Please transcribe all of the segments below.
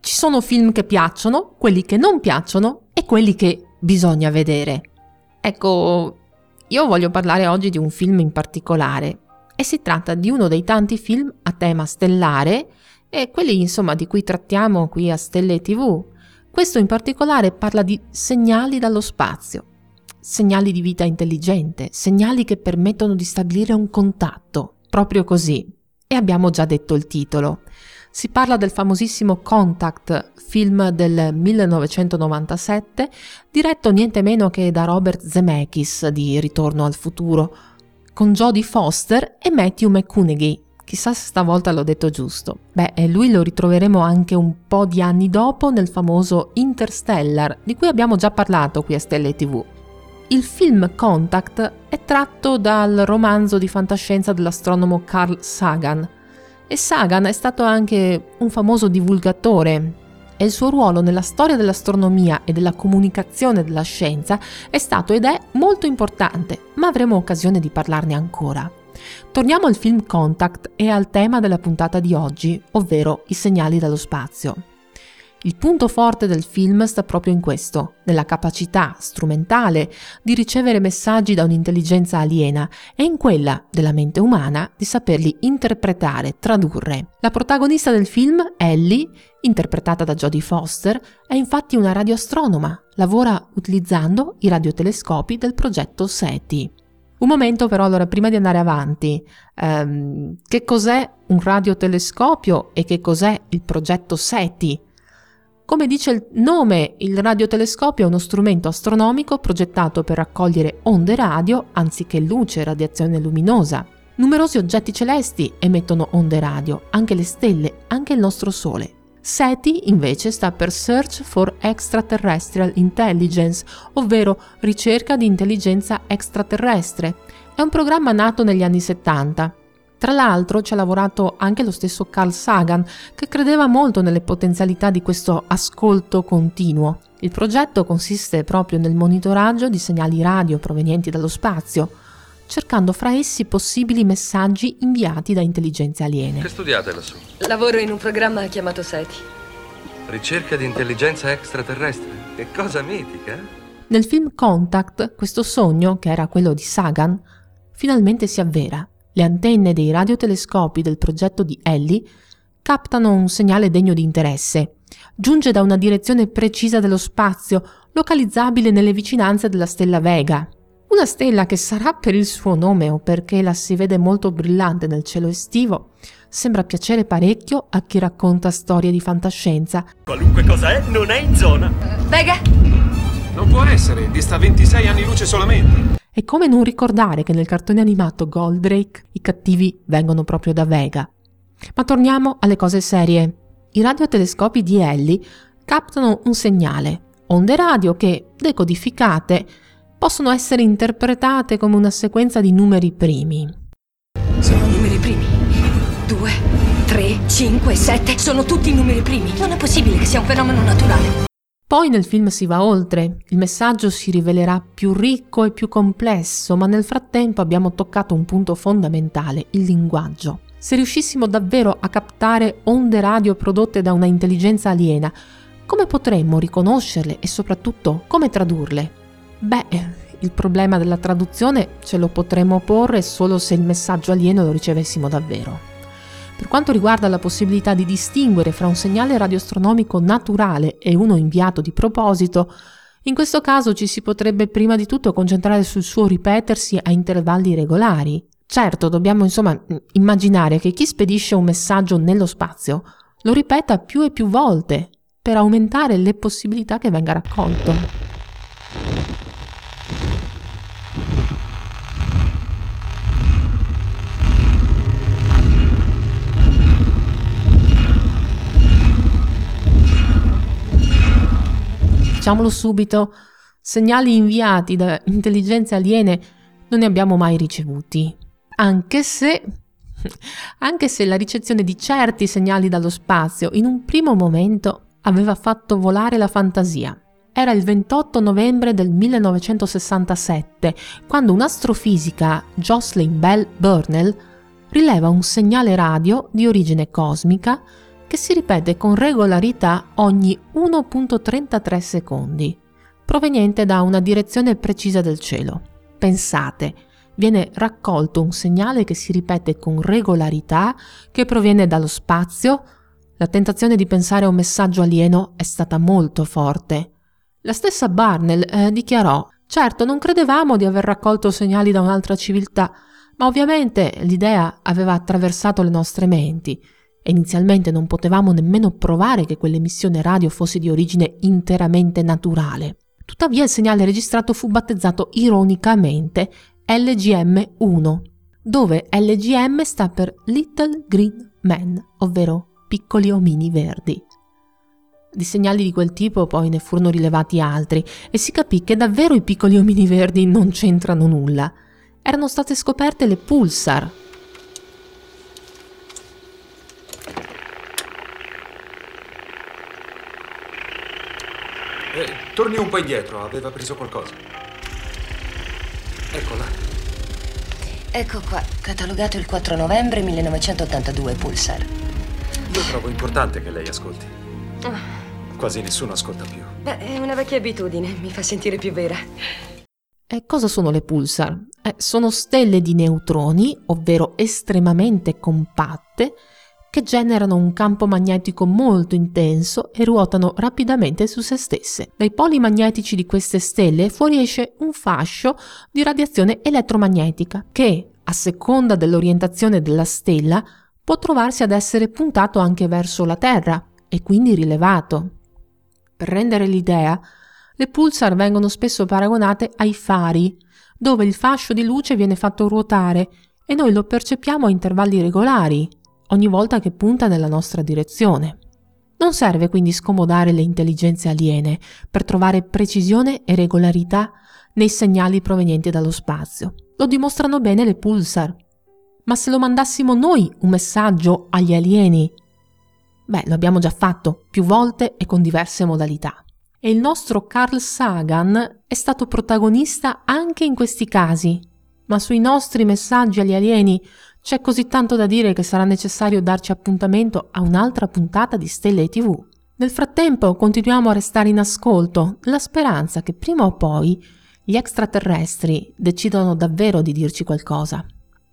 Ci sono film che piacciono, quelli che non piacciono e quelli che bisogna vedere. Ecco, io voglio parlare oggi di un film in particolare e si tratta di uno dei tanti film a tema stellare e quelli insomma di cui trattiamo qui a Stelle TV. Questo in particolare parla di segnali dallo spazio, segnali di vita intelligente, segnali che permettono di stabilire un contatto, proprio così. E abbiamo già detto il titolo. Si parla del famosissimo Contact, film del 1997, diretto niente meno che da Robert Zemeckis di Ritorno al futuro, con Jodie Foster e Matthew McConaughey. Chissà se stavolta l'ho detto giusto. Beh, e lui lo ritroveremo anche un po' di anni dopo nel famoso Interstellar, di cui abbiamo già parlato qui a Stelle TV. Il film Contact è tratto dal romanzo di fantascienza dell'astronomo Carl Sagan, e Sagan è stato anche un famoso divulgatore e il suo ruolo nella storia dell'astronomia e della comunicazione della scienza è stato ed è molto importante, ma avremo occasione di parlarne ancora. Torniamo al film Contact e al tema della puntata di oggi, ovvero i segnali dallo spazio. Il punto forte del film sta proprio in questo, nella capacità strumentale di ricevere messaggi da un'intelligenza aliena e in quella della mente umana di saperli interpretare, tradurre. La protagonista del film, Ellie, interpretata da Jodie Foster, è infatti una radioastronoma, lavora utilizzando i radiotelescopi del progetto SETI. Un momento però, allora, prima di andare avanti, che cos'è un radiotelescopio e che cos'è il progetto SETI? Come dice il nome, il radiotelescopio è uno strumento astronomico progettato per raccogliere onde radio anziché luce e radiazione luminosa. Numerosi oggetti celesti emettono onde radio, anche le stelle, anche il nostro Sole. SETI invece sta per Search for Extraterrestrial Intelligence, ovvero ricerca di intelligenza extraterrestre. È un programma nato negli anni 70. Tra l'altro ci ha lavorato anche lo stesso Carl Sagan, che credeva molto nelle potenzialità di questo ascolto continuo. Il progetto consiste proprio nel monitoraggio di segnali radio provenienti dallo spazio, cercando fra essi possibili messaggi inviati da intelligenze aliene. Che studiate lassù? Lavoro in un programma chiamato SETI. Ricerca di intelligenza extraterrestre. Che cosa mitica! Nel film Contact, questo sogno, che era quello di Sagan, finalmente si avvera. Le antenne dei radiotelescopi del progetto di Ellie captano un segnale degno di interesse. Giunge da una direzione precisa dello spazio, localizzabile nelle vicinanze della stella Vega. Una stella che sarà per il suo nome o perché la si vede molto brillante nel cielo estivo, sembra piacere parecchio a chi racconta storie di fantascienza. Qualunque cosa è, non è in zona. Vega! Non può essere, dista 26 anni luce solamente. E come non ricordare che nel cartone animato Goldrake i cattivi vengono proprio da Vega. Ma torniamo alle cose serie. I radiotelescopi di Ellie captano un segnale, onde radio che, decodificate, possono essere interpretate come una sequenza di numeri primi. Sono numeri primi. 2, 3, 5, 7, sono tutti numeri primi. Non è possibile che sia un fenomeno naturale. Poi nel film si va oltre, il messaggio si rivelerà più ricco e più complesso, ma nel frattempo abbiamo toccato un punto fondamentale, il linguaggio. Se riuscissimo davvero a captare onde radio prodotte da una intelligenza aliena, come potremmo riconoscerle e soprattutto come tradurle? Beh, il problema della traduzione ce lo potremmo porre solo se il messaggio alieno lo ricevessimo davvero. Per quanto riguarda la possibilità di distinguere fra un segnale radioastronomico naturale e uno inviato di proposito, in questo caso ci si potrebbe prima di tutto concentrare sul suo ripetersi a intervalli regolari. Certo, dobbiamo insomma immaginare che chi spedisce un messaggio nello spazio lo ripeta più e più volte per aumentare le possibilità che venga raccolto. Diciamolo subito, segnali inviati da intelligenze aliene non ne abbiamo mai ricevuti, anche se la ricezione di certi segnali dallo spazio in un primo momento aveva fatto volare la fantasia. Era il 28 novembre del 1967, quando un'astrofisica, Jocelyn Bell Burnell, rileva un segnale radio di origine cosmica che si ripete con regolarità ogni 1.33 secondi, proveniente da una direzione precisa del cielo. Pensate, viene raccolto un segnale che si ripete con regolarità, che proviene dallo spazio. La tentazione di pensare a un messaggio alieno è stata molto forte. La stessa Burnell dichiarò: «Certo, non credevamo di aver raccolto segnali da un'altra civiltà, ma ovviamente l'idea aveva attraversato le nostre menti e inizialmente non potevamo nemmeno provare che quell'emissione radio fosse di origine interamente naturale». Tuttavia il segnale registrato fu battezzato ironicamente LGM-1, dove LGM sta per Little Green Men, ovvero piccoli omini verdi. Di segnali di quel tipo poi ne furono rilevati altri e si capì che davvero i piccoli omini verdi non c'entrano nulla. Erano state scoperte le pulsar. Torni un po' indietro, aveva preso qualcosa. Eccola. Ecco qua, catalogato il 4 novembre 1982 Pulsar. Io trovo importante che lei ascolti. Oh. Quasi nessuno ascolta più. Beh, è una vecchia abitudine, mi fa sentire più vera. E cosa sono le pulsar? Sono stelle di neutroni, ovvero estremamente compatte, che generano un campo magnetico molto intenso e ruotano rapidamente su se stesse. Dai poli magnetici di queste stelle fuoriesce un fascio di radiazione elettromagnetica che, a seconda dell'orientazione della stella, può trovarsi ad essere puntato anche verso la Terra e quindi rilevato. Per rendere l'idea, le pulsar vengono spesso paragonate ai fari, dove il fascio di luce viene fatto ruotare e noi lo percepiamo a intervalli regolari, ogni volta che punta nella nostra direzione. Non serve quindi scomodare le intelligenze aliene per trovare precisione e regolarità nei segnali provenienti dallo spazio. Lo dimostrano bene le pulsar. Ma se lo mandassimo noi un messaggio agli alieni? Beh, lo abbiamo già fatto più volte e con diverse modalità. E il nostro Carl Sagan è stato protagonista anche in questi casi. Ma sui nostri messaggi agli alieni c'è così tanto da dire che sarà necessario darci appuntamento a un'altra puntata di Stelle TV. Nel frattempo continuiamo a restare in ascolto, nella speranza che prima o poi gli extraterrestri decidano davvero di dirci qualcosa.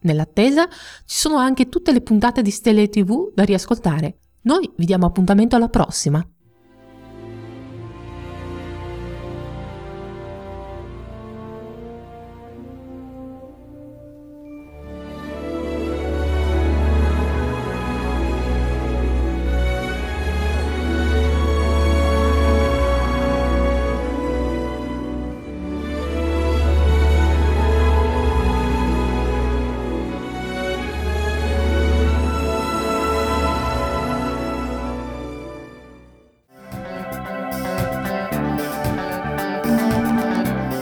Nell'attesa ci sono anche tutte le puntate di Stelle TV da riascoltare. Noi vi diamo appuntamento alla prossima.